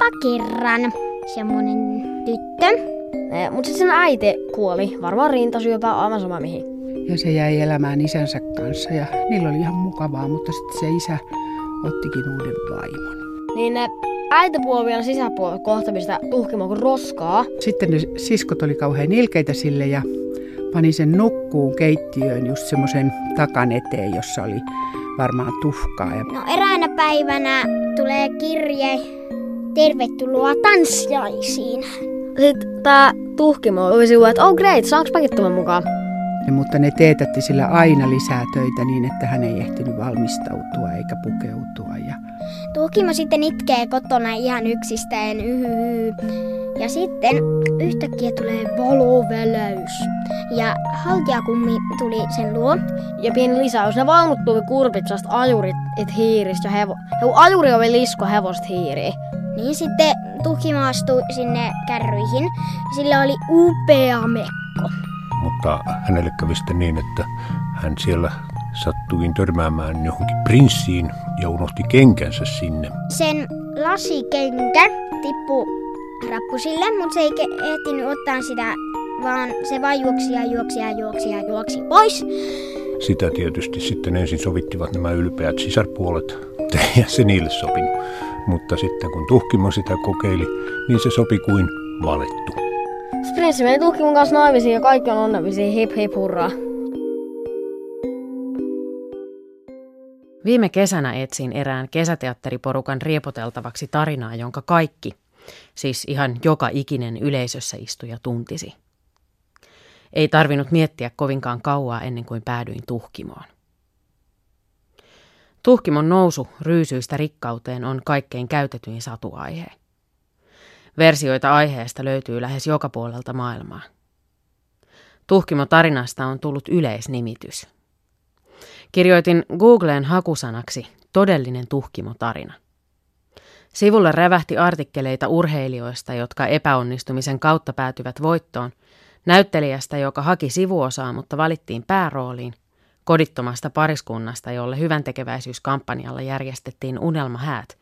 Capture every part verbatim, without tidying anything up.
olipa kerran semmonen tyttö. Eh, mutta sitten sen äiti kuoli, varmaan rintasyöpää, aivan sama mihin. Ja se jäi elämään isänsä kanssa ja niillä oli ihan mukavaa, mutta sitten se isä ottikin uuden vaimon. Niin ne äitöpuoli ja sisäpuoli kohtamista Tuhkimo kuin roskaa. Sitten ne siskot oli kauhean ilkeitä sille ja pani sen nukkuun keittiöön just semmoisen takan eteen, jossa oli varmaan tuhkaa. Ja... No eräänä päivänä tulee kirje, tervetuloa tanssiaisiin. Sitten tää Tuhkimo oli sillä, että oh great, saanko pakittumaan mukaan? Mutta ne teetätti sillä aina lisää töitä niin, että hän ei ehtinyt valmistautua eikä pukeutua. Ja... Tuhkimo sitten itkee kotona ihan yksistään. Ja sitten yhtäkkiä tulee valoväläys. Ja haltiakummi tuli sen luo. Ja pieni lisäys, ne vaunut tuli kurpitsasta ajurit et hiiristä. Hevo... Ajuri oli lisko hevosta hiiriä. Niin sitten Tuhkimo astui sinne kärryihin. Sillä oli upea mekko. Mutta hänelle kävi sitten niin, että hän siellä sattuikin törmäämään johonkin prinssiin ja unohti kenkänsä sinne. Sen lasikenkä tippui rappusille, mutta se ei ehtinyt ottaa sitä, vaan se vain juoksi ja juoksi ja juoksi ja juoksi pois. Sitä tietysti sitten ensin sovittivat nämä ylpeät sisarpuolet, ja se niille sopinut. Mutta sitten kun Tuhkimo sitä kokeili, niin se sopi kuin valettu. Prinssi meni Tuhkimon kanssa naimisiin ja kaikki on onnellisia. Hip hip hurraa. Viime kesänä etsin erään kesäteatteriporukan riepoteltavaksi tarinaa, jonka kaikki, siis ihan joka ikinen yleisössä istuja tuntisi. Ei tarvinnut miettiä kovinkaan kauaa ennen kuin päädyin Tuhkimoon. Tuhkimon nousu ryysyistä rikkauteen on kaikkein käytetyin satuaihe. Versioita aiheesta löytyy lähes joka puolelta maailmaa. Tuhkimo tarinasta on tullut yleisnimitys. Kirjoitin Googleen hakusanaksi todellinen Tuhkimo tarina. Sivulle revähti artikkeleita urheilijoista, jotka epäonnistumisen kautta päätyvät voittoon, näyttelijästä, joka haki sivuosaa, mutta valittiin päärooliin, kodittomasta pariskunnasta, jolle hyväntekeväisyyskampanjalla järjestettiin unelmahäät,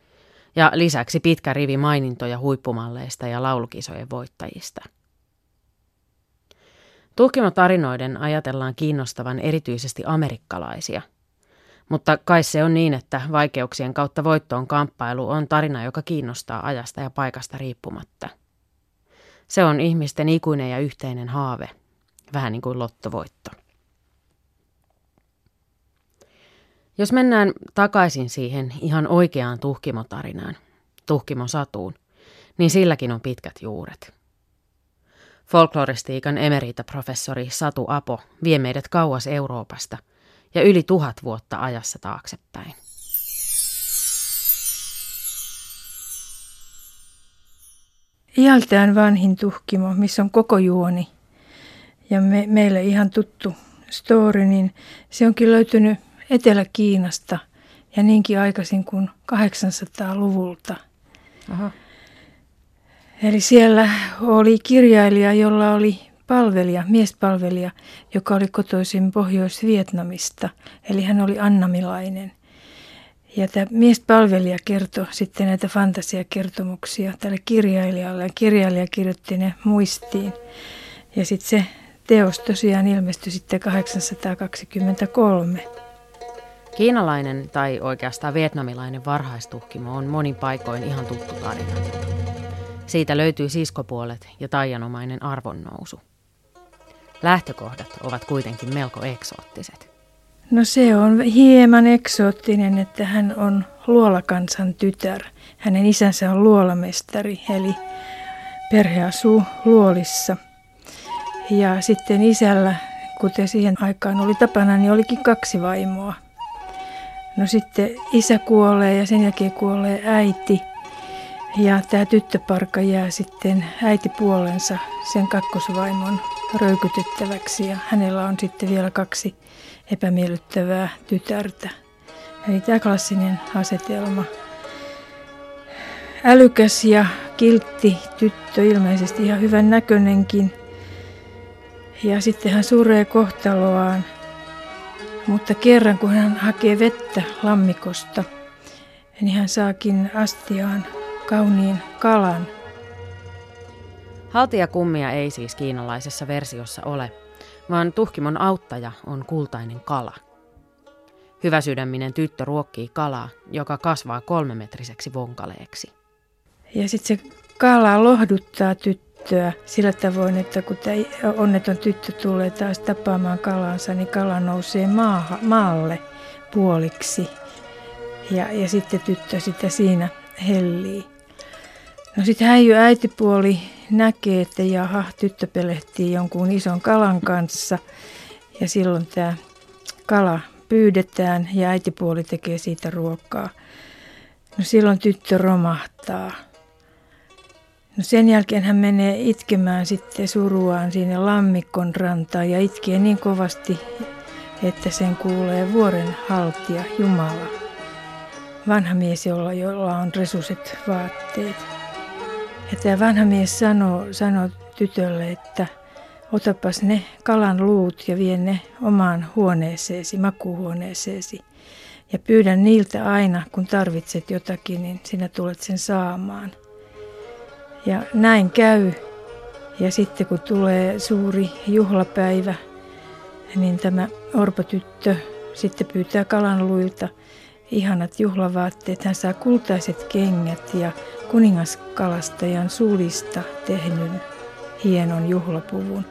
ja lisäksi pitkä rivi mainintoja huippumalleista ja laulukisojen voittajista. Tuhkimo-tarinoiden ajatellaan kiinnostavan erityisesti amerikkalaisia. Mutta kai se on niin, että vaikeuksien kautta voittoon kamppailu on tarina, joka kiinnostaa ajasta ja paikasta riippumatta. Se on ihmisten ikuinen ja yhteinen haave, vähän niin kuin lottovoitto. Jos mennään takaisin siihen ihan oikeaan Tuhkimo-tarinaan, Tuhkimo-satuun, niin silläkin on pitkät juuret. Folkloristiikan emeritaprofessori Satu Apo vie meidät kauas Euroopasta ja yli tuhat vuotta ajassa taaksepäin. Iältään vanhin Tuhkimo, missä on koko juoni ja me, meille ihan tuttu story, niin se onkin löytynyt Etelä-Kiinasta ja niinkin aikaisin kuin kahdeksansataaluvulta. Aha. Eli siellä oli kirjailija, jolla oli palvelija, miespalvelija, joka oli kotoisin Pohjois-Vietnamista. Eli hän oli annamilainen. Ja tämä miespalvelija kertoi sitten näitä fantasiakertomuksia tälle kirjailijalle. Kirjailija kirjoitti ne muistiin. Ja sitten se teos tosiaan ilmestyi sitten kahdeksansataakaksikymmentäkolme. Kiinalainen tai oikeastaan vietnamilainen varhaistuhkimo on monin paikoin ihan tuttu tarina. Siitä löytyy siskopuolet ja taianomainen arvonnousu. Lähtökohdat ovat kuitenkin melko eksoottiset. No se on hieman eksoottinen, että hän on luolakansan tytär. Hänen isänsä on luolamestari, eli perhe asuu luolissa. Ja sitten isällä, kuten siihen aikaan oli tapana, niin olikin kaksi vaimoa. No sitten isä kuolee ja sen jälkeen kuolee äiti ja tämä tyttöparka jää sitten äitipuolensa sen kakkosvaimon röykytettäväksi ja hänellä on sitten vielä kaksi epämiellyttävää tytärtä. Eli tämä klassinen asetelma. Älykäs ja kiltti tyttö, ilmeisesti ihan hyvän näköinenkin ja sitten hän suree kohtaloaan. Mutta kerran, kun hän hakee vettä lammikosta, niin hän saakin astiaan kauniin kalan. Haltijakummia ei siis kiinalaisessa versiossa ole, vaan Tuhkimon auttaja on kultainen kala. Hyväsydäminen tyttö ruokkii kalaa, joka kasvaa kolmemetriseksi vonkaleeksi. Ja sitten se kala lohduttaa tyttöä sillä tavoin, että kun tämä onneton tyttö tulee taas tapaamaan kalansa, niin kala nousee maaha, maalle puoliksi. Ja, ja sitten tyttö sitä siinä hellii. No sitten häijy äitipuoli näkee, että jaha, tyttö pelehtii jonkun ison kalan kanssa. Ja silloin tämä kala pyydetään ja äitipuoli tekee siitä ruokaa. No silloin tyttö romahtaa. No sen jälkeen hän menee itkemään sitten suruaan sinne lammikon rantaan ja itkee niin kovasti, että sen kuulee vuoren haltija Jumala. Vanha mies, jolla, jolla on resuset vaatteet. Ja tämä vanha mies sanoo, sanoo tytölle, että otapas ne kalan luut ja vie ne omaan huoneeseesi, makuuhuoneeseesi. Ja pyydä niiltä aina, kun tarvitset jotakin, niin sinä tulet sen saamaan. Ja näin käy. Ja sitten kun tulee suuri juhlapäivä, niin tämä orpotyttö sitten pyytää kalan luilta ihanat juhlavaatteet. Hän saa kultaiset kengät ja kuningaskalastajan sulista tehdyn hienon juhlapuvun.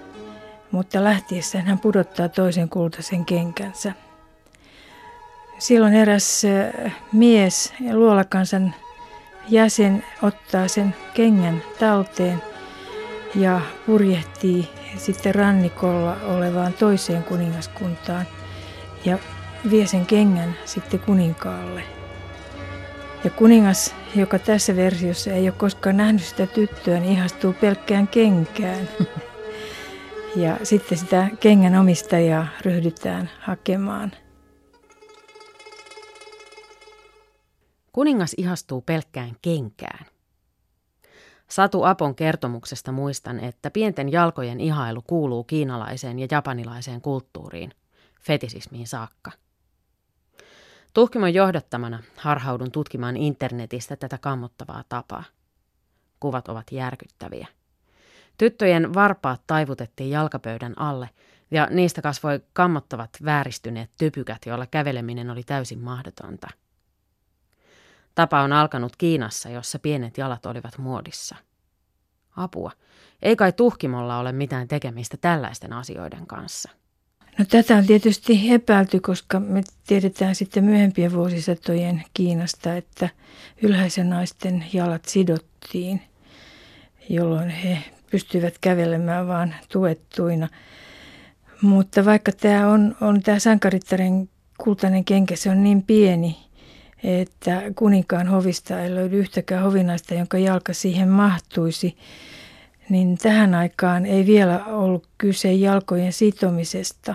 Mutta lähtiessään hän pudottaa toisen kultaisen kenkänsä. Silloin eräs mies, luolakansan jäsen, ottaa sen kengän talteen ja purjehtii sitten rannikolla olevaan toiseen kuningaskuntaan ja vie sen kengän sitten kuninkaalle. Ja kuningas, joka tässä versiossa ei ole koskaan nähnyt sitä tyttöä, niin ihastuu pelkkään kenkään. Ja sitten sitä kengän omistajaa ryhdytään hakemaan. Kuningas ihastuu pelkkään kenkään. Satu Apon kertomuksesta muistan, että pienten jalkojen ihailu kuuluu kiinalaiseen ja japanilaiseen kulttuuriin, fetisismiin saakka. Tuhkimon johdattamana harhaudun tutkimaan internetistä tätä kammottavaa tapaa. Kuvat ovat järkyttäviä. Tyttöjen varpaat taivutettiin jalkapöydän alle ja niistä kasvoi kammottavat vääristyneet typykät, joilla käveleminen oli täysin mahdotonta. Tapa on alkanut Kiinassa, jossa pienet jalat olivat muodissa. Apua. Ei kai Tuhkimolla ole mitään tekemistä tällaisten asioiden kanssa. No tätä on tietysti epäilty, koska me tiedetään sitten myöhempien vuosisatojen Kiinasta, että ylhäisen naisten jalat sidottiin, jolloin he pystyivät kävelemään vaan tuettuina. Mutta vaikka tämä on, on tämä sankarittaren kultainen kenkä, se on niin pieni, että kuninkaan hovista ei löydy yhtäkään hovinaista, jonka jalka siihen mahtuisi, niin tähän aikaan ei vielä ollut kyse jalkojen sitomisesta.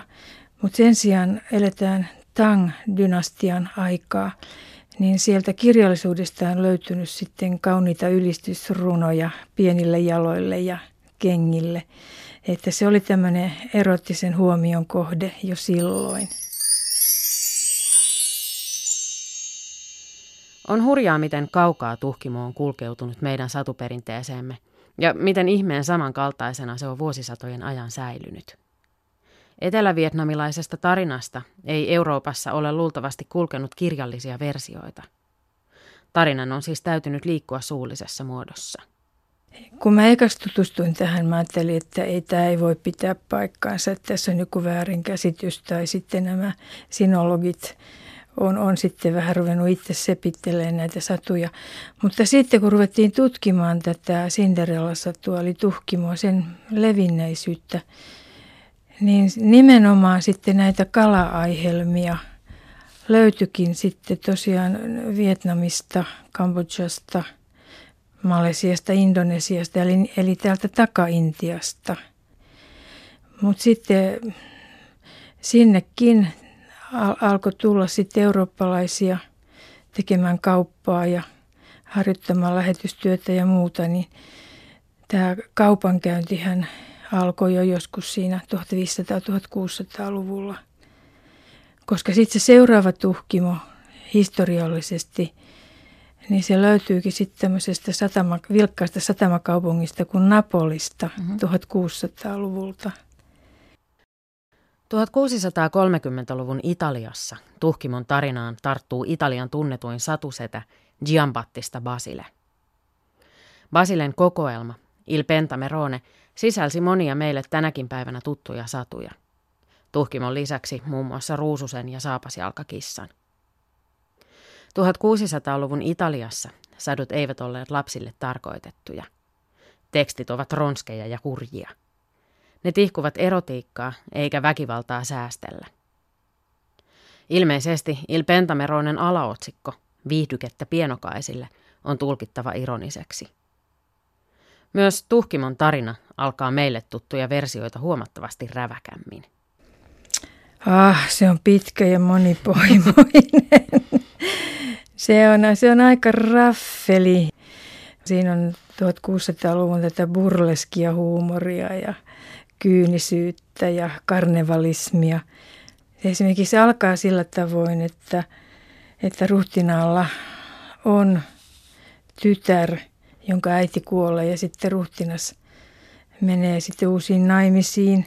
Mutta sen sijaan eletään Tang-dynastian aikaa, niin sieltä kirjallisuudesta on löytynyt sitten kauniita ylistysrunoja pienille jaloille ja kengille. Että se oli tämmöinen erottisen huomion kohde jo silloin. On hurjaa, miten kaukaa Tuhkimo on kulkeutunut meidän satuperinteeseemme ja miten ihmeen samankaltaisena se on vuosisatojen ajan säilynyt. Etelävietnamilaisesta tarinasta ei Euroopassa ole luultavasti kulkenut kirjallisia versioita. Tarinan on siis täytynyt liikkua suullisessa muodossa. Kun mä ekaksi tutustuin tähän, mä ajattelin, että ei, tämä ei voi pitää paikkaansa, että tässä on joku väärinkäsitys tai sitten nämä sinologit. On, on sitten vähän ruvennut itse sepittelemään näitä satuja. Mutta sitten kun ruvettiin tutkimaan tätä Cinderella-satua, eli Tuhkimoa, sen levinneisyyttä, niin nimenomaan sitten näitä kala-aihelmia löytyikin sitten tosiaan Vietnamista, Kambodžasta, Malesiasta, Indonesiasta, eli, eli täältä Taka-Intiasta. Mutta sitten sinnekin alkoi tulla sitten eurooppalaisia tekemään kauppaa ja harjoittamaan lähetystyötä ja muuta, niin tämä kaupankäyntihän alkoi jo joskus siinä viisitoistasataa–kuusitoistasataa-luvulla. Koska sitten se seuraava Tuhkimo historiallisesti niin se löytyykin sitten tämmöisestä satama, vilkkaasta satamakaupungista kuin Napolista mm-hmm. tuhatkuusisataaluvulta. tuhatkuusisataakolmekymmentäluvun Italiassa Tuhkimon tarinaan tarttuu Italian tunnetuin satusetä Giambattista Basile. Basilen kokoelma, Il Pentamerone, sisälsi monia meille tänäkin päivänä tuttuja satuja. Tuhkimon lisäksi muun muassa Ruususen ja Saapasjalkakissan. tuhatkuusisataaluvun Italiassa sadut eivät olleet lapsille tarkoitettuja. Tekstit ovat ronskeja ja kurjia. Ne tihkuvat erotiikkaa eikä väkivaltaa säästellä. Ilmeisesti Il Pentameronen alaotsikko, viihdykettä pienokaisille, on tulkittava ironiseksi. Myös Tuhkimon tarina alkaa meille tuttuja versioita huomattavasti räväkämmin. Ah, se on pitkä ja monipoimoinen. se, on, se on aika raffeli. Siinä on tuhatkuusisataaluvun tätä burleskia huumoria ja kyynisyyttä ja karnevalismia. Esimerkiksi se alkaa sillä tavoin, että, että ruhtinaalla on tytär, jonka äiti kuolee ja sitten ruhtinas menee sitten uusiin naimisiin.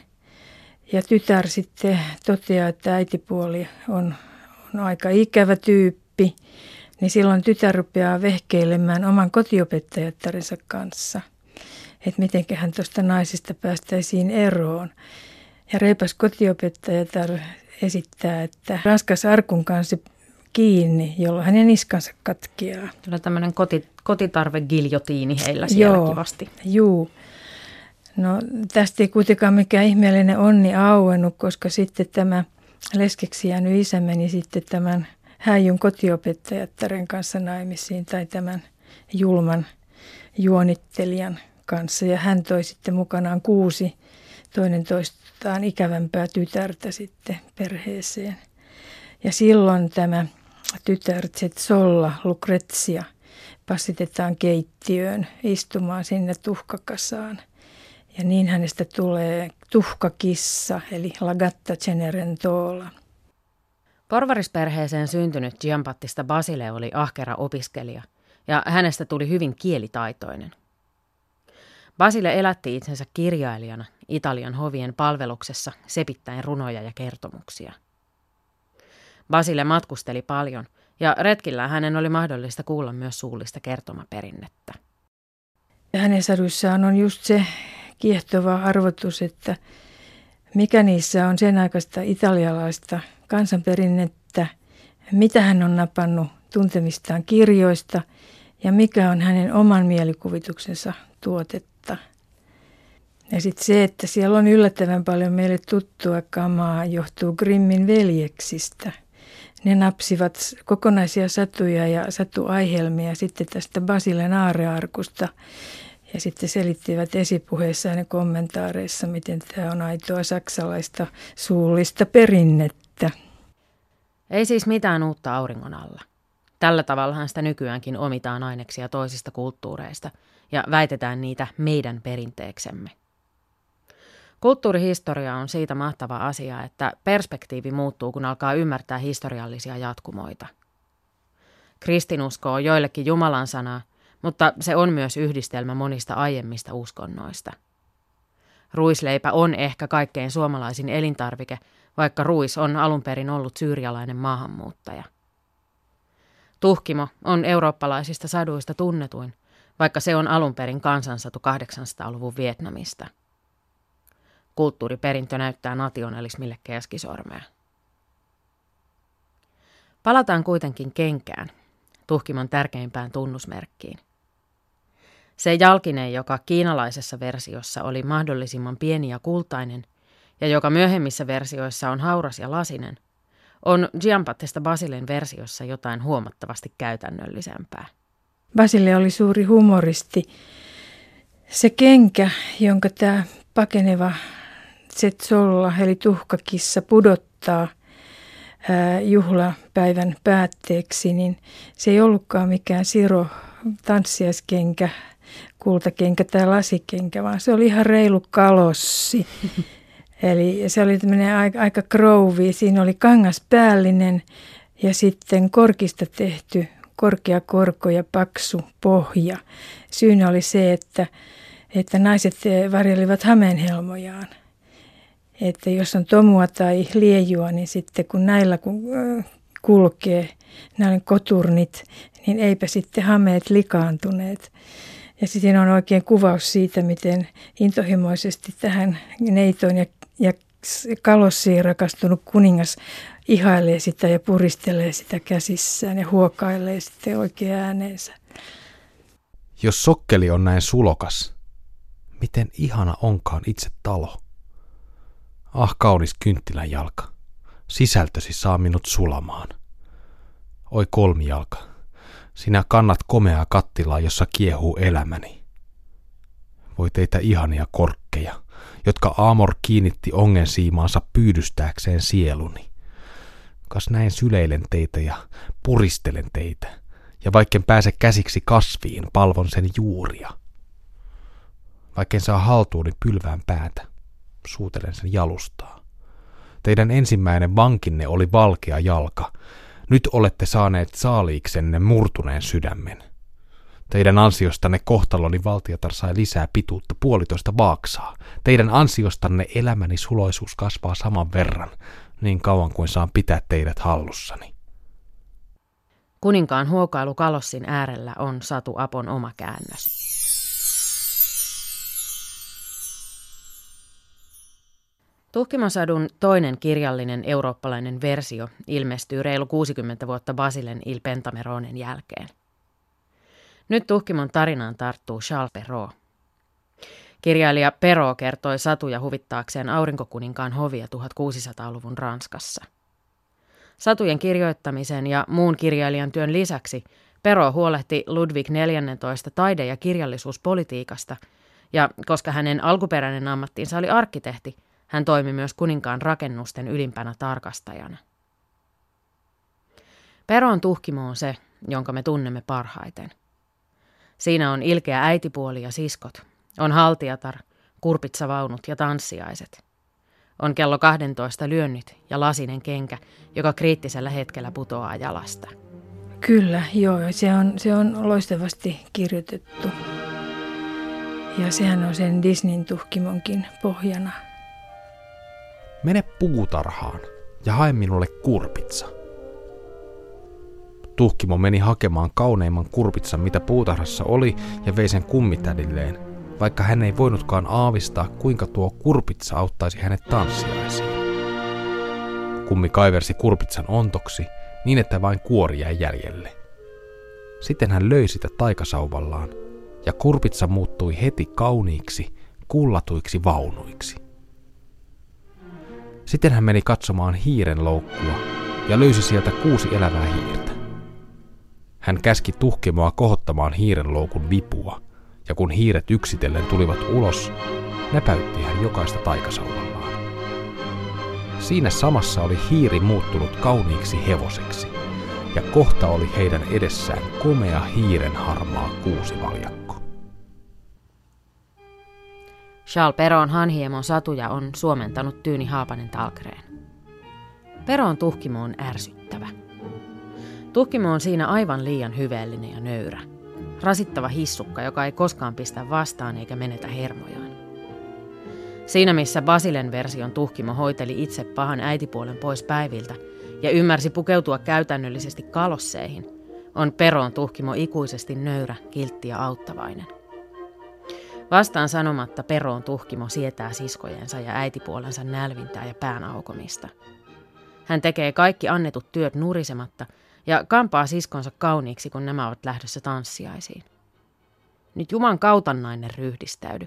Ja tytär sitten toteaa, että äitipuoli on, on aika ikävä tyyppi, niin silloin tytär rupeaa vehkeilemään oman kotiopettajattarensa kanssa, että mitenköhän tuosta naisesta päästäisiin eroon. Ja reipas kotiopettajatar esittää, että raskas arkun kanssa kiinni, jolloin hänen niskansa katkeaa. Tulee tämmöinen koti, kotitarvegiljotiini heillä siellä joo, kivasti. Joo. No tästä ei kuitenkaan mikään ihmeellinen onni auennut, koska sitten tämä leskeksi jäänyt isä meni sitten tämän häijyn kotiopettajattaren kanssa naimisiin tai tämän julman juonittelijan kanssa. Ja hän toi sitten mukanaan kuusi toinen toistaan ikävämpää tytärtä sitten perheeseen. Ja silloin tämä tytär Zetsolla, Lucrezia, passitetaan keittiöön istumaan sinne tuhkakasaan. Ja niin hänestä tulee tuhkakissa, eli la gatta cenerentola. Porvarisperheeseen syntynyt Giambattista Basile oli ahkera opiskelija, ja hänestä tuli hyvin kielitaitoinen. Basile elätti itsensä kirjailijana Italian hovien palveluksessa sepittäen runoja ja kertomuksia. Basile matkusteli paljon, ja retkillään hänen oli mahdollista kuulla myös suullista kertomaperinnettä. Hänen saduissaan on just se kiehtova arvotus, että mikä niissä on sen aikaista italialaista kansanperinnettä, mitä hän on napannut tuntemistaan kirjoista ja mikä on hänen oman mielikuvituksensa tuotetta. Ja sitten se, että siellä on yllättävän paljon meille tuttua kamaa, johtuu Grimmin veljeksistä. Ne napsivat kokonaisia satuja ja satuaihelmia sitten tästä Basilen aarearkusta. Ja sitten selittivät esipuheessaan ja kommentaareissa, miten tämä on aitoa saksalaista suullista perinnettä. Ei siis mitään uutta auringon alla. Tällä tavallahan sitä nykyäänkin omitaan aineksia toisista kulttuureista ja väitetään niitä meidän perinteeksemme. Kulttuurihistoria on siitä mahtava asia, että perspektiivi muuttuu, kun alkaa ymmärtää historiallisia jatkumoita. Kristinusko on joillekin Jumalan sanaa, mutta se on myös yhdistelmä monista aiemmista uskonnoista. Ruisleipä on ehkä kaikkein suomalaisin elintarvike, vaikka ruis on alun perin ollut syyrialainen maahanmuuttaja. Tuhkimo on eurooppalaisista saduista tunnetuin, vaikka se on alun perin kansansatu kahdeksansataaluvun Vietnamista. Kulttuuriperintö näyttää nationalismille keskisormea. Palataan kuitenkin kenkään, Tuhkimon tärkeimpään tunnusmerkkiin. Se jalkinen, joka kiinalaisessa versiossa oli mahdollisimman pieni ja kultainen, ja joka myöhemmissä versioissa on hauras ja lasinen, on Giambattista Basilen versiossa jotain huomattavasti käytännöllisempää. Basile oli suuri humoristi. Se kenkä, jonka tämä pakeneva Zetsolla, eli tuhkakissa, pudottaa juhlapäivän päätteeksi, niin se ei ollutkaan mikään siro, tanssiaiskenkä, kultakenkä tai lasikenkä, vaan se oli ihan reilu kalossi. Eli se oli tämmöinen aika, aika krouvi, siinä oli kangaspäällinen ja sitten korkista tehty korkea korko ja paksu pohja. Syynä oli se, että, että naiset varjelivat hameenhelmojaan. Että jos on tomua tai liejua, niin sitten kun näillä kulkee, näillä koturnit, niin eipä sitten hameet likaantuneet. Ja sitten on oikein kuvaus siitä, miten intohimoisesti tähän neitoon ja, ja kalossiin rakastunut kuningas ihailee sitä ja puristelee sitä käsissään ja huokailee sitten oikein ääneensä. Jos sokkeli on näin sulokas, miten ihana onkaan itse talo. Ah, kaunis kynttilän jalka, sisältösi saa minut sulamaan. Oi kolmijalka, sinä kannat komeaa kattilaa, jossa kiehuu elämäni. Voi teitä ihania korkkeja, jotka Aamor kiinnitti ongen siimaansa pyydystääkseen sieluni. Kas näin syleilen teitä ja puristelen teitä, ja vaikken pääse käsiksi kasviin, palvon sen juuria. Vaikken saa haltuuni pylvään päätä, suutelen sen jalustaa. Teidän ensimmäinen vankinne oli valkea jalka. Nyt olette saaneet saaliiksenne murtuneen sydämen. Teidän ansiostanne kohtaloni valtiatar sai lisää pituutta puolitoista vaaksaa. Teidän ansiostanne elämäni suloisuus kasvaa saman verran, niin kauan kuin saan pitää teidät hallussani. Kuninkaan huokailu kalossin äärellä on Satu Apon oma käännös. Tuhkimon sadun toinen kirjallinen eurooppalainen versio ilmestyy reilu kuusikymmentä vuotta Basilen Il Pentameronen jälkeen. Nyt Tuhkimon tarinaan tarttuu Charles Perrault. Kirjailija Perrault kertoi satuja huvittaakseen aurinkokuninkaan hovia kuusitoistasataluvun Ranskassa. Satujen kirjoittamisen ja muun kirjailijan työn lisäksi Perrault huolehti Ludwig neljästoista taide- ja kirjallisuuspolitiikasta, ja koska hänen alkuperäinen ammattinsa oli arkkitehti, hän toimi myös kuninkaan rakennusten ylimpänä tarkastajana. Perraultin Tuhkimo on se, jonka me tunnemme parhaiten. Siinä on ilkeä äitipuoli ja siskot, on haltijatar, kurpitsavaunut ja tanssiaiset. On kello kaksitoista lyönnit ja lasinen kenkä, joka kriittisellä hetkellä putoaa jalasta. Kyllä, joo, se on, se on loistavasti kirjoitettu. Ja sehän on sen Disneyn Tuhkimonkin pohjana. Mene puutarhaan ja hae minulle kurpitsa. Tuhkimo meni hakemaan kauneimman kurpitsan, mitä puutarhassa oli, ja vei sen kummitädilleen, vaikka hän ei voinutkaan aavistaa, kuinka tuo kurpitsa auttaisi hänet tanssiaisiin. Kummi kaiversi kurpitsan ontoksi, niin että vain kuori jäi jäljelle. Sitten hän löi sitä taikasauvallaan, ja kurpitsa muuttui heti kauniiksi, kullatuiksi vaunuiksi. Sitten hän meni katsomaan hiiren loukkua ja löysi sieltä kuusi elävää hiirtä. Hän käski Tuhkimoa kohottamaan hiiren loukun vipua, ja kun hiiret yksitellen tulivat ulos, näpäytti hän jokaista taikasauvallaan. Siinä samassa oli hiiri muuttunut kauniiksi hevoseksi, ja kohta oli heidän edessään komea hiiren harmaa kuusivaljakko. Charles Perraultin Hanhiemon satuja on suomentanut Tyyni Haapanen-Tallgren. Perraultin Tuhkimo on ärsyttävä. Tuhkimo on siinä aivan liian hyveellinen ja nöyrä. Rasittava hissukka, joka ei koskaan pistä vastaan eikä menetä hermojaan. Siinä missä Basilen version Tuhkimo hoiteli itse pahan äitipuolen pois päiviltä ja ymmärsi pukeutua käytännöllisesti kalosseihin, on Perraultin Tuhkimo ikuisesti nöyrä, kiltti ja auttavainen. Vastaan sanomatta Perraultin Tuhkimo sietää siskojensa ja äitipuolensa nälvintää ja päänaukomista. Hän tekee kaikki annetut työt nurisematta ja kampaa siskonsa kauniiksi, kun nämä ovat lähdössä tanssiaisiin. Nyt juman kautannainen ryhdistäydy.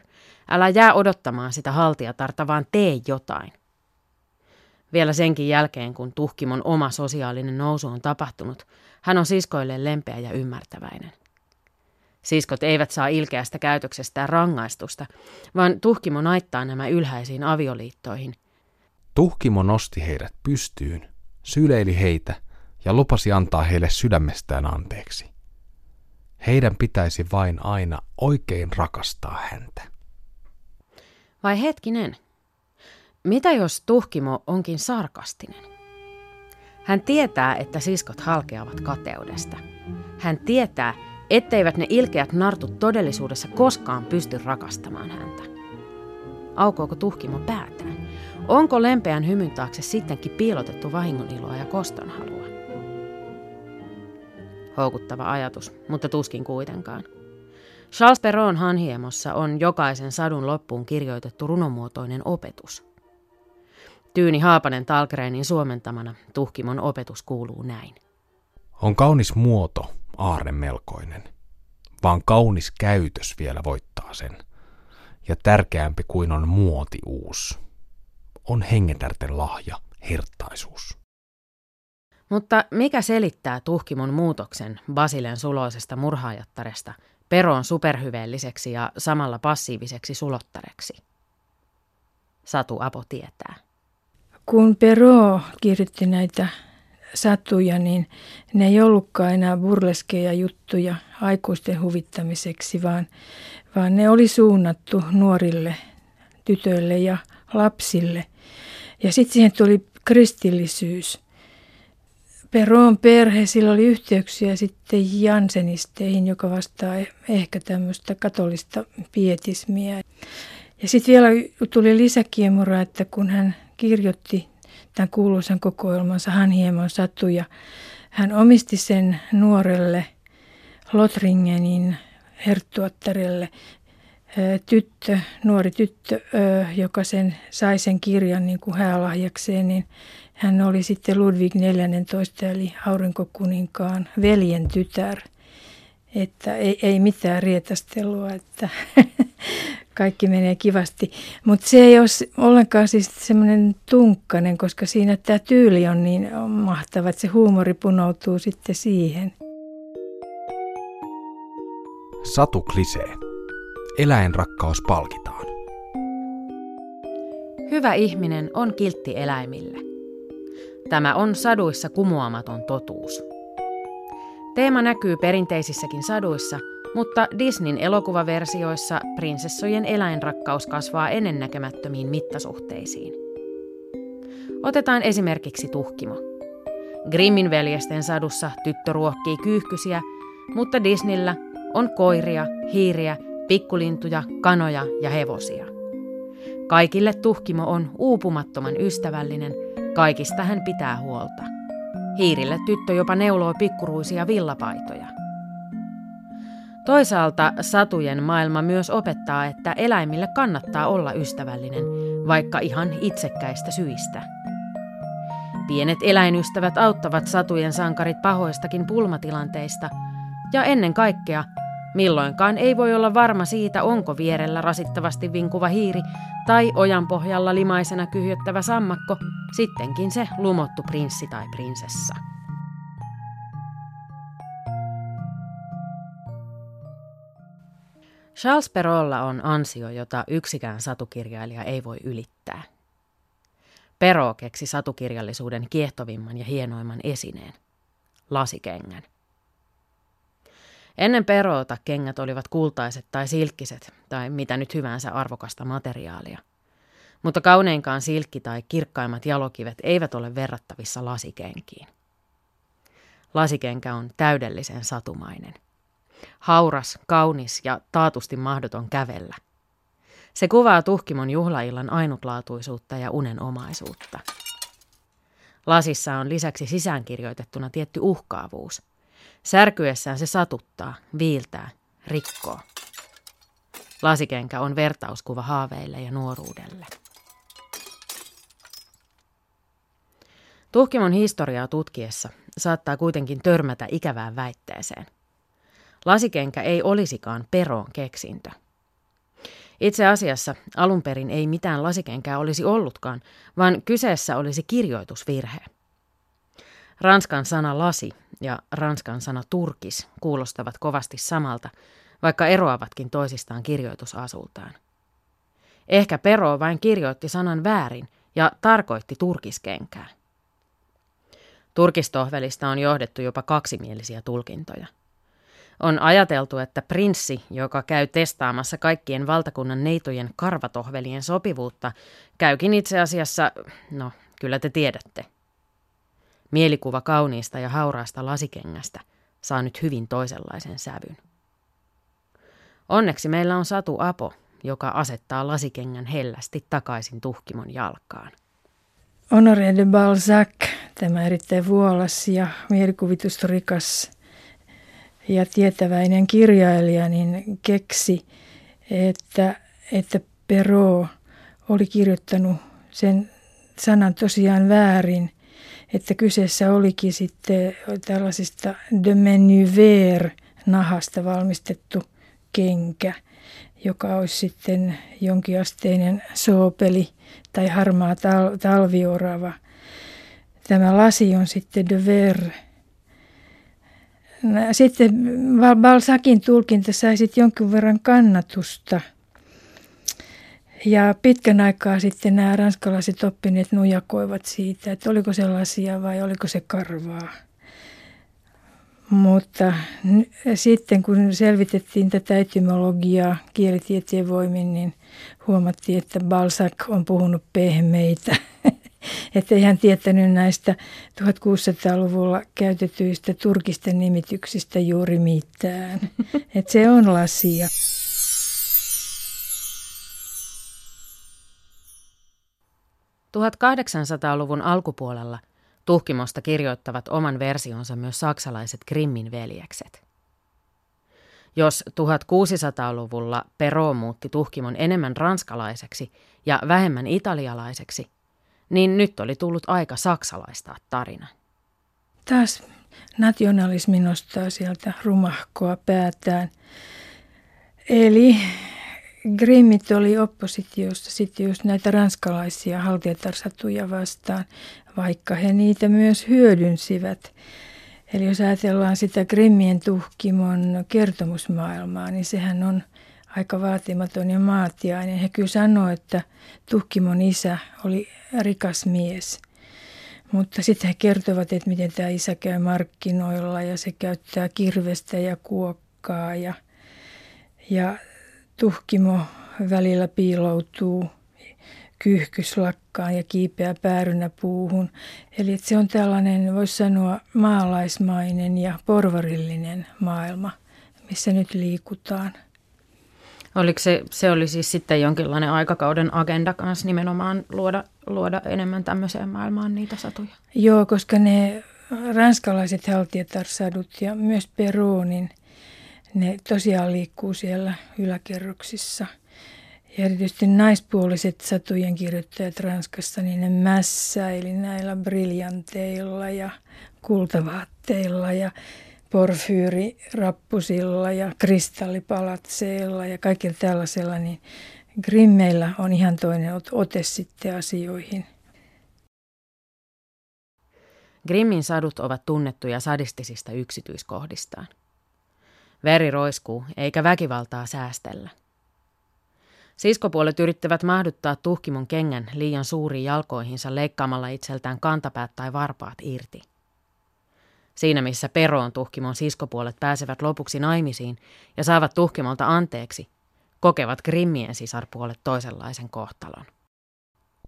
Älä jää odottamaan sitä haltijatarta, vaan tee jotain. Vielä senkin jälkeen, kun Tuhkimon oma sosiaalinen nousu on tapahtunut, hän on siskoilleen lempeä ja ymmärtäväinen. Siskot eivät saa ilkeästä käytöksestään rangaistusta, vaan Tuhkimo naittaa nämä ylhäisiin avioliittoihin. Tuhkimo nosti heidät pystyyn, syleili heitä ja lupasi antaa heille sydämestään anteeksi. Heidän pitäisi vain aina oikein rakastaa häntä. Vai hetkinen, mitä jos Tuhkimo onkin sarkastinen? Hän tietää, että siskot halkeavat kateudesta. Hän tietää, etteivät ne ilkeät nartut todellisuudessa koskaan pysty rakastamaan häntä. Aukoako Tuhkimo päätään? Onko lempeän hymyn taakse sittenkin piilotettu vahingoniloa ja kostonhalua? Houkuttava ajatus, mutta tuskin kuitenkaan. Charles Perraultin Hanhiemossa on jokaisen sadun loppuun kirjoitettu runomuotoinen opetus. Tyyni Haapanen-Tallgrenin suomentamana Tuhkimon opetus kuuluu näin. On kaunis muoto, aarremelkoinen, vaan kaunis käytös vielä voittaa sen. Ja tärkeämpi kuin on muoti uus, on hengetärten lahja, herttaisuus. Mutta mikä selittää Tuhkimon muutoksen Basilen suloisesta murhaajattaresta Perraultin superhyveelliseksi ja samalla passiiviseksi sulottareksi? Satu Apo tietää. Kun Perrault kirjoitti näitä satuja, niin ne ei ollutkaan enää burleskeja juttuja aikuisten huvittamiseksi, vaan, vaan ne oli suunnattu nuorille tytöille ja lapsille. Ja sitten siihen tuli kristillisyys. Perraultin perhe, sillä oli yhteyksiä sitten jansenisteihin, joka vastaa ehkä tämmöistä katolista pietismiä. Ja sitten vielä tuli lisäkiemura, että kun hän kirjoitti tämän kuuluisan kokoelmansa Hanhiemon satuja, hän omisti sen nuorelle Lothringenin herttuattarelle tyttö, nuori tyttö, joka sen, sai sen kirjan niin kuin häälahjakseen, niin hän oli sitten Ludwig neljästoista eli aurinkokuninkaan veljen tytär. Että ei, ei mitään rietastelua, että kaikki menee kivasti. Mutta se ei ole ollenkaan siis semmoinen tunkkainen, koska siinä tämä tyyli on niin mahtava, että se huumori punoutuu sitten siihen. Satu klisee. Eläinrakkaus palkitaan. Hyvä ihminen on kiltti eläimille. Tämä on saduissa kumoamaton totuus. Teema näkyy perinteisissäkin saduissa, mutta Disneyn elokuvaversioissa prinsessojen eläinrakkaus kasvaa ennennäkemättömiin mittasuhteisiin. Otetaan esimerkiksi Tuhkimo. Grimmin veljesten sadussa tyttö ruokkii kyyhkysiä, mutta Disneyllä on koiria, hiiriä, pikkulintuja, kanoja ja hevosia. Kaikille Tuhkimo on uupumattoman ystävällinen, kaikista hän pitää huolta. Hiirille tyttö jopa neuloo pikkuruisia villapaitoja. Toisaalta satujen maailma myös opettaa, että eläimille kannattaa olla ystävällinen, vaikka ihan itsekkäistä syistä. Pienet eläinystävät auttavat satujen sankarit pahoistakin pulmatilanteista, ja ennen kaikkea milloinkaan ei voi olla varma siitä, onko vierellä rasittavasti vinkuva hiiri tai ojan pohjalla limaisena kyhjöttävä sammakko, sittenkin se lumottu prinssi tai prinsessa. Charles Perraultilla on ansio, jota yksikään satukirjailija ei voi ylittää. Perrault keksi satukirjallisuuden kiehtovimman ja hienoimman esineen, lasikengän. Ennen Perraulta kengät olivat kultaiset tai silkkiset, tai mitä nyt hyvänsä arvokasta materiaalia. Mutta kauneinkaan silkki tai kirkkaimmat jalokivet eivät ole verrattavissa lasikenkiin. Lasikenkä on täydellisen satumainen. Hauras, kaunis ja taatusti mahdoton kävellä. Se kuvaa Tuhkimon juhlaillan ainutlaatuisuutta ja unenomaisuutta. Lasissa on lisäksi sisäänkirjoitettuna tietty uhkaavuus. Särkyessään se satuttaa, viiltää, rikkoo. Lasikenkä on vertauskuva haaveille ja nuoruudelle. Tuhkimon historiaa tutkiessa saattaa kuitenkin törmätä ikävään väitteeseen. Lasikenkä ei olisikaan Perraultin keksintö. Itse asiassa alun perin ei mitään lasikenkää olisi ollutkaan, vaan kyseessä olisi kirjoitusvirhe. Ranskan sana lasi ja ranskan sana turkis kuulostavat kovasti samalta, vaikka eroavatkin toisistaan kirjoitusasultaan. Ehkä Perrault vain kirjoitti sanan väärin ja tarkoitti turkiskenkää. Turkistohvelista on johdettu jopa kaksimielisiä tulkintoja. On ajateltu, että prinssi, joka käy testaamassa kaikkien valtakunnan neitojen karvatohvelien sopivuutta, käykin itse asiassa, no kyllä te tiedätte. Mielikuva kauniista ja hauraasta lasikengästä saa nyt hyvin toisenlaisen sävyn. Onneksi meillä on Satu Apo, joka asettaa lasikengän hellästi takaisin Tuhkimon jalkaan. Honoré de Balzac, tämä erittäin vuolas ja mielikuvitusrikas ja tietäväinen kirjailija, niin keksi, että, että Perrault oli kirjoittanut sen sanan tosiaan väärin, että kyseessä olikin sitten tällaisesta de menuver-nahasta valmistettu kenkä, joka olisi sitten jonkinasteinen soopeli tai harmaa tal- talviorava. Tämä lasi on sitten de verre. Sitten Balzacin tulkinta sai sitten jonkin verran kannatusta. Ja pitkän aikaa sitten nämä ranskalaiset oppineet nujakoivat siitä, että oliko se lasia vai oliko se karvaa. Mutta n- sitten kun selvitettiin tätä etymologiaa kielitieteen voimin, niin huomattiin, että Balzac on puhunut pehmeitä. Että ei hän tietänyt näistä tuhatkuusisataaluvulla käytetyistä turkisten nimityksistä juuri mitään. Että se on lasia. tuhatkahdeksansataaluvun alkupuolella Tuhkimosta kirjoittavat oman versionsa myös saksalaiset Grimmin veljekset. Jos tuhatkuusisataaluvulla Perrault muutti Tuhkimon enemmän ranskalaiseksi ja vähemmän italialaiseksi, niin nyt oli tullut aika saksalaistaa tarina. Taas nationalismi nostaa sieltä rumahkoa päätään. Eli Grimmit oli oppositiossa sitten just näitä ranskalaisia haltijatar-satuja vastaan, vaikka he niitä myös hyödynsivät. Eli jos ajatellaan sitä Grimmien Tuhkimon kertomusmaailmaa, niin sehän on aika vaatimaton ja maatiainen. He kyllä sanoo, että Tuhkimon isä oli rikas mies, mutta sitten he kertovat, että miten tämä isä käy markkinoilla ja se käyttää kirvestä ja kuokkaa ja, ja Tuhkimo välillä piiloutuu kyyhkyslakkaan ja kiipeää päärynä puuhun. Eli se on tällainen, voisi sanoa, maalaismainen ja porvarillinen maailma, missä nyt liikutaan. Oliko se, se oli siis sitten jonkinlainen aikakauden agenda kanssa nimenomaan luoda, luoda enemmän tämmöiseen maailmaan niitä satuja? Joo, koska ne ranskalaiset haltijatarsadut ja myös Perraultin, ne tosiaan liikkuu siellä yläkerroksissa. Ja erityisesti naispuoliset satujen kirjoittajat Ranskassa, niin ne mässäili näillä briljanteilla ja kultavaatteilla ja porfyyrirapposilla ja kristallipalatseilla ja kaikilla tällaisella, niin Grimmeillä on ihan toinen ote sitten asioihin. Grimmin sadut ovat tunnettuja sadistisista yksityiskohdistaan. Veri roiskuu, eikä väkivaltaa säästellä. Siskopuolet yrittävät mahduttaa Tuhkimon kengän liian suuriin jalkoihinsa leikkaamalla itseltään kantapäät tai varpaat irti. Siinä missä Perraultin Tuhkimon siskopuolet pääsevät lopuksi naimisiin ja saavat Tuhkimolta anteeksi, kokevat Grimmien sisarpuolet toisenlaisen kohtalon.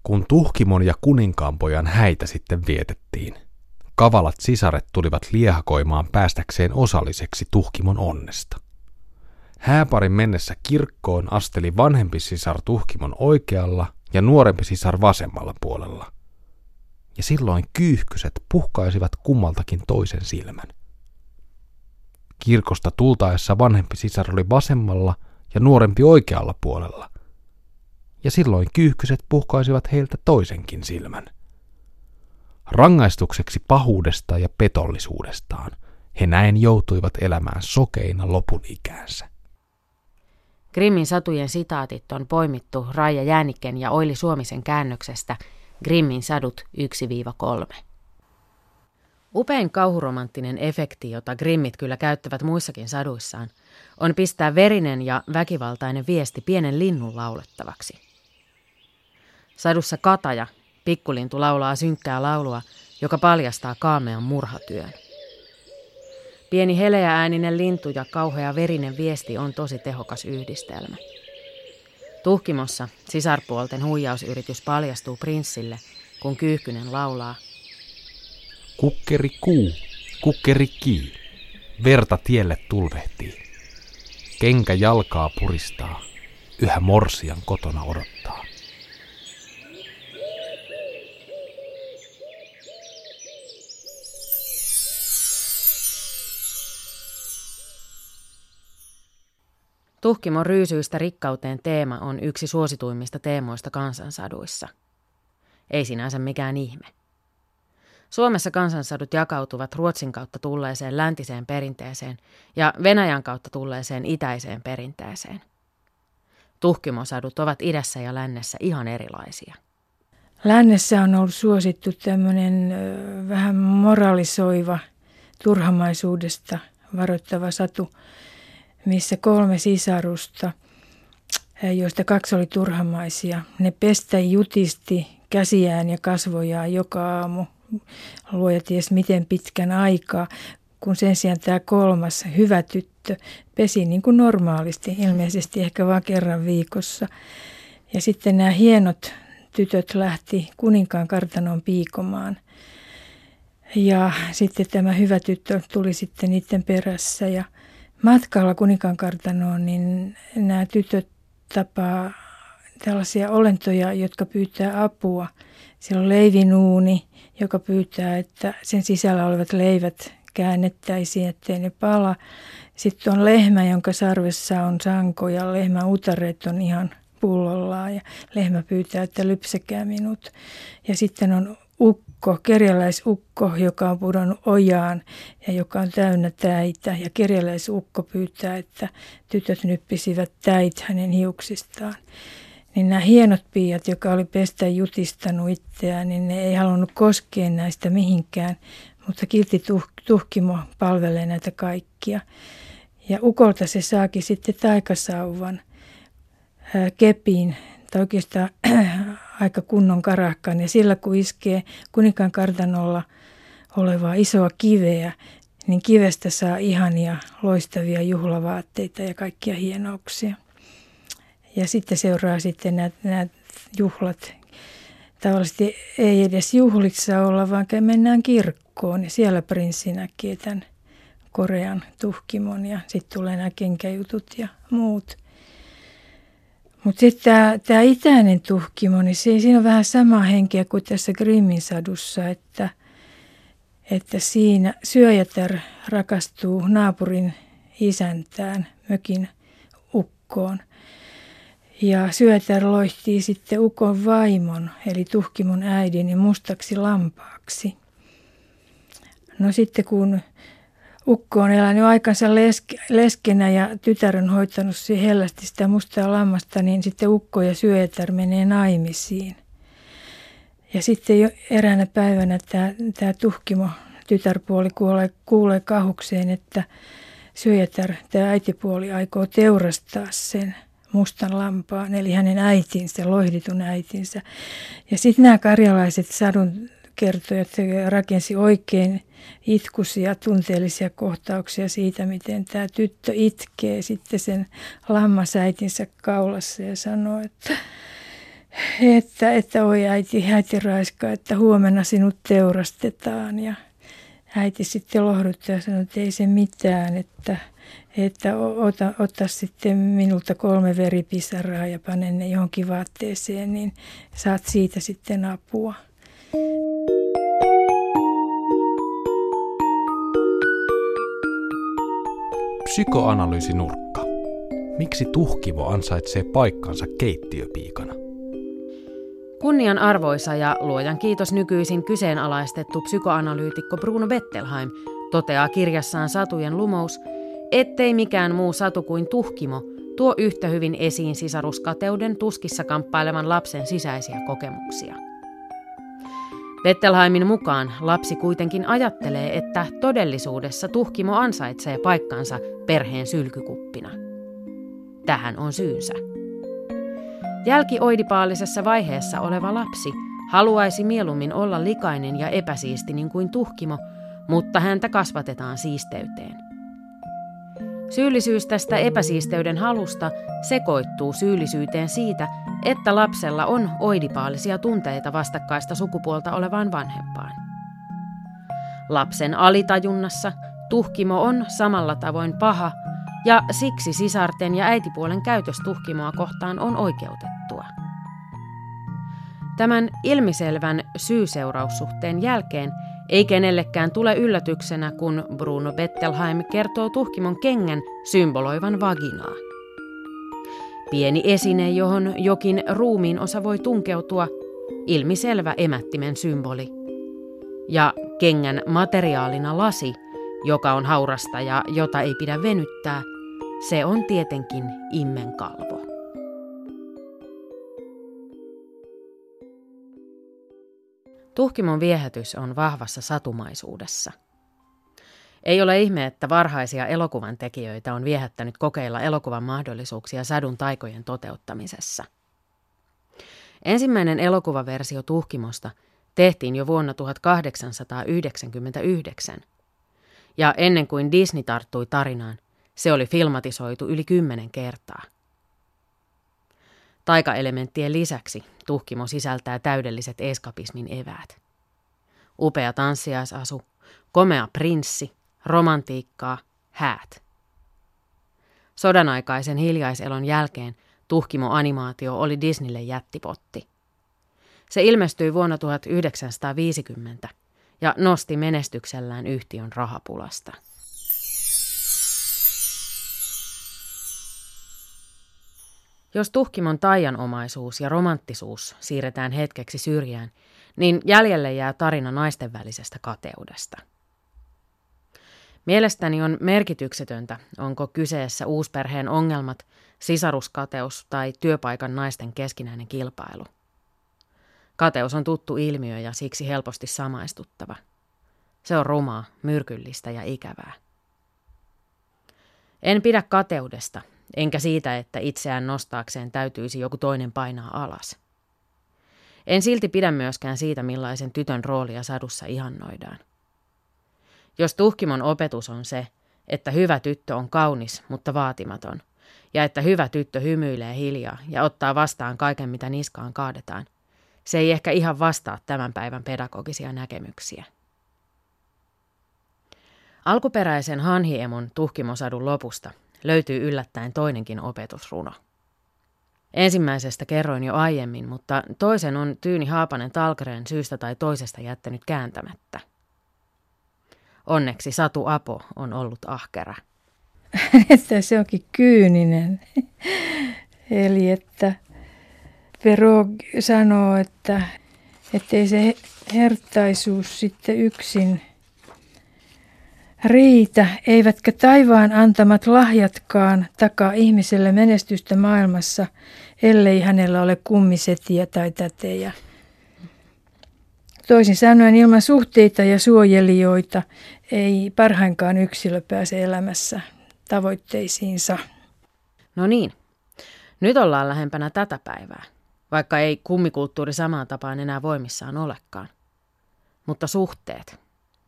Kun Tuhkimon ja kuninkaanpojan häitä sitten vietettiin, kavalat sisaret tulivat liehakoimaan päästäkseen osalliseksi Tuhkimon onnesta. Hääparin mennessä kirkkoon asteli vanhempi sisar Tuhkimon oikealla ja nuorempi sisar vasemmalla puolella. Ja silloin kyyhkyset puhkaisivat kummaltakin toisen silmän. Kirkosta tultaessa vanhempi sisar oli vasemmalla ja nuorempi oikealla puolella. Ja silloin kyyhkyset puhkaisivat heiltä toisenkin silmän. Rangaistukseksi pahuudesta ja petollisuudestaan he näin joutuivat elämään sokeina lopun ikäänsä. Grimmin satujen sitaatit on poimittu Raija Jäänikken ja Oili Suomisen käännöksestä Grimmin sadut yksi kolme. Upein kauhuromanttinen efekti, jota Grimmit kyllä käyttävät muissakin saduissaan, on pistää verinen ja väkivaltainen viesti pienen linnun laulettavaksi. Sadussa Kataja, pikkulintu, laulaa synkkää laulua, joka paljastaa kaamean murhatyön. Pieni heleäääninen lintu ja kauhea verinen viesti on tosi tehokas yhdistelmä. Tuhkimossa sisarpuolten huijausyritys paljastuu prinssille, kun kyyhkynen laulaa. Kukkeri kuu, kukkeri kii, Verta tielle tulvehtii. Kenkä jalkaa puristaa. Yhä morsian kotona odottaa. Tuhkimon ryysyistä rikkauteen teema on yksi suosituimmista teemoista kansansaduissa. Ei sinänsä mikään ihme. Suomessa kansansadut jakautuvat Ruotsin kautta tulleeseen läntiseen perinteeseen ja Venäjän kautta tulleeseen itäiseen perinteeseen. Tuhkimon sadut ovat idässä ja lännessä ihan erilaisia. Lännessä on ollut suosittu tämmöinen vähän moralisoiva, turhamaisuudesta varoittava satu, missä kolme sisarusta, joista kaksi oli turhamaisia, ne pestä jutisti käsiään ja kasvojaan joka aamu. Luoja ties miten pitkän aikaa, kun sen sijaan tämä kolmas hyvä tyttö pesi niin kuin normaalisti, ilmeisesti ehkä vain kerran viikossa. Ja sitten nämä hienot tytöt lähti kuninkaan kartanoon piikomaan. Ja sitten tämä hyvä tyttö tuli sitten niiden perässä. Ja matkalla kuninkaan kartanoon niin nämä tytöt tapaa tällaisia olentoja, jotka pyytää apua. Siellä on leivinuuni, joka pyytää, että sen sisällä olevat leivät käännettäisiin, ettei ne pala. Sitten on lehmä, jonka sarvessa on sanko ja lehmän utareet on ihan pullollaan ja lehmä pyytää, että lypsäkää minut. Ja sitten on ukko, kerjäläisukko, joka on pudonnut ojaan ja joka on täynnä täitä. Ja kerjäläisukko pyytää, että tytöt nyppisivät täit hänen hiuksistaan. Niin nämä hienot piiat, jotka oli pestä jutistanut itseään, niin ne ei halunnut koskea näistä mihinkään, mutta kiltti Tuhkimo palvelee näitä kaikkia. Ja ukolta se saakin sitten taikasauvan, kepin tai oikeastaan aika kunnon karahkan. Ja sillä kun iskee kuninkaan kartanolla olevaa isoa kiveä, niin kivestä saa ihania loistavia juhlavaatteita ja kaikkia hienouksia. Ja sitten seuraa sitten nämä, nämä juhlat. Tavallisesti ei edes juhlissa olla, vaan mennään kirkkoon. Ja siellä prinssi näkee tämän Korean Tuhkimon ja sitten tulee nämä kenkäjutut ja muut. Mutta sitten tämä, tämä itäinen Tuhkimo, niin siinä on vähän samaa henkeä kuin tässä Grimmin sadussa, että, että siinä syöjätär rakastuu naapurin isäntään, mökin ukkoon. Ja syötär loihtii sitten ukon vaimon, eli Tuhkimon äidin, ja mustaksi lampaaksi. No sitten kun ukko on elänyt aikansa leske, leskenä ja tytär on hoitanut hellästi sitä mustaa lammasta, niin sitten ukko ja syötär menee naimisiin. Ja sitten jo eräänä päivänä tämä, tämä Tuhkimo tytärpuoli kuulee, kuulee kahukseen, että syötär, tämä äitipuoli, aikoo teurastaa sen mustan lampaan, eli hänen äitinsä, loihditun äitinsä. Ja sitten nämä karjalaiset sadun kertojat rakensi oikein itkuisia, tunteellisia kohtauksia siitä, miten tämä tyttö itkee sitten sen lammasäitinsä kaulassa ja sanoo, että, että, että oi äiti, äiti raiska, että huomenna sinut teurastetaan. Ja äiti sitten lohduttaa ja sanoo, että ei se mitään, että että ota, ota sitten minulta kolme veripisaraa ja pane ne johonkin vaatteeseen, niin saat siitä sitten apua. Psykoanalyysinurkka. Miksi Tuhkimo ansaitsee paikkansa keittiöpiikana? Kunnianarvoisa ja luojan kiitos nykyisin kyseenalaistettu psykoanalyytikko Bruno Bettelheim toteaa kirjassaan Satujen lumous, ettei mikään muu satu kuin Tuhkimo tuo yhtä hyvin esiin sisaruskateuden tuskissa kamppailevan lapsen sisäisiä kokemuksia. Bettelheimin mukaan lapsi kuitenkin ajattelee, että todellisuudessa Tuhkimo ansaitsee paikkansa perheen sylkykuppina. Tähän on syynsä. Jälkioidipaalisessa vaiheessa oleva lapsi haluaisi mieluummin olla likainen ja epäsiisti niin kuin Tuhkimo, mutta häntä kasvatetaan siisteyteen. Syyllisyys tästä epäsiisteyden halusta sekoittuu syyllisyyteen siitä, että lapsella on oidipaalisia tunteita vastakkaista sukupuolta olevaan vanhempaan. Lapsen alitajunnassa Tuhkimo on samalla tavoin paha, ja siksi sisarten ja äitipuolen käytös Tuhkimoa kohtaan on oikeutettua. Tämän ilmiselvän syy-seuraussuhteen jälkeen ei kenellekään tule yllätyksenä, kun Bruno Bettelheim kertoo Tuhkimon kengän symboloivan vaginaa. Pieni esine, johon jokin ruumiin osa voi tunkeutua, ilmiselvä emättimen symboli. Ja kengän materiaalina lasi, joka on haurasta ja jota ei pidä venyttää, se on tietenkin immenkalvo. Tuhkimon viehätys on vahvassa satumaisuudessa. Ei ole ihme, että varhaisia elokuvan tekijöitä on viehättänyt kokeilla elokuvan mahdollisuuksia sadun taikojen toteuttamisessa. Ensimmäinen elokuvaversio Tuhkimosta tehtiin jo vuonna tuhatkahdeksansataayhdeksänkymmentäyhdeksän, ja ennen kuin Disney tarttui tarinaan, se oli filmatisoitu yli kymmenen kertaa. Taikaelementtien lisäksi Tuhkimo sisältää täydelliset eskapismin eväät. Upea tanssiaisasu, komea prinssi, romantiikkaa, häät. Sodanaikaisen hiljaiselon jälkeen Tuhkimo-animaatio oli Disneylle jättipotti. Se ilmestyi vuonna tuhatyhdeksänsataaviisikymmentä ja nosti menestyksellään yhtiön rahapulasta. Jos Tuhkimon taianomaisuus ja romanttisuus siirretään hetkeksi syrjään, niin jäljelle jää tarina naisten välisestä kateudesta. Mielestäni on merkityksetöntä, onko kyseessä uusperheen ongelmat, sisaruskateus tai työpaikan naisten keskinäinen kilpailu. Kateus on tuttu ilmiö ja siksi helposti samaistuttava. Se on rumaa, myrkyllistä ja ikävää. En pidä kateudesta, enkä siitä, että itseään nostaakseen täytyisi joku toinen painaa alas. En silti pidä myöskään siitä, millaisen tytön roolia sadussa ihannoidaan. Jos Tuhkimon opetus on se, että hyvä tyttö on kaunis, mutta vaatimaton, ja että hyvä tyttö hymyilee hiljaa ja ottaa vastaan kaiken, mitä niskaan kaadetaan, se ei ehkä ihan vastaa tämän päivän pedagogisia näkemyksiä. Alkuperäisen hanhiemon Tuhkimosadun lopusta löytyy yllättäen toinenkin opetusruno. Ensimmäisestä kerroin jo aiemmin, mutta toisen on Tyyni Haapanen-Tallgren syystä tai toisesta jättänyt kääntämättä. Onneksi Satu Apo on ollut ahkera. Että se onkin kyyninen. Eli että Perrault sanoo, että ei se herttaisuus sitten yksin riitä, eivätkä taivaan antamat lahjatkaan takaa ihmiselle menestystä maailmassa, ellei hänellä ole kummisetiä tai tätejä. Toisin sanoen ilman suhteita ja suojelijoita ei parhainkaan yksilö pääse elämässä tavoitteisiinsa. No niin, nyt ollaan lähempänä tätä päivää, vaikka ei kummikulttuuri samaan tapaan enää voimissaan olekaan. Mutta suhteet,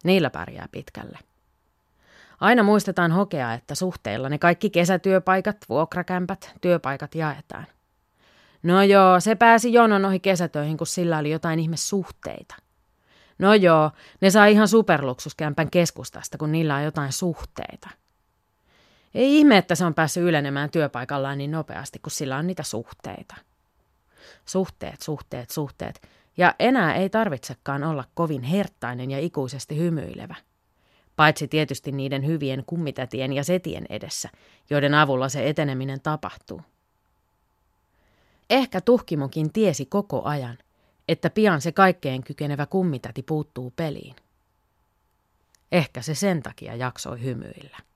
niillä pärjää pitkälle. Aina muistetaan hokea, että suhteilla ne kaikki kesätyöpaikat, vuokrakämpät, työpaikat jaetaan. No joo, se pääsi jonon ohi kesätöihin, kun sillä oli jotain ihmissuhteita. No joo, ne saa ihan superluksuskämpän keskustasta, kun niillä on jotain suhteita. Ei ihme, että se on päässyt ylenemään työpaikallaan niin nopeasti, kun sillä on niitä suhteita. Suhteet, suhteet, suhteet. Ja enää ei tarvitsekaan olla kovin herttainen ja ikuisesti hymyilevä. Paitsi tietysti niiden hyvien kummitätien ja setien edessä, joiden avulla se eteneminen tapahtuu. Ehkä Tuhkimokin tiesi koko ajan, että pian se kaikkeen kykenevä kummitäti puuttuu peliin. Ehkä se sen takia jaksoi hymyillä.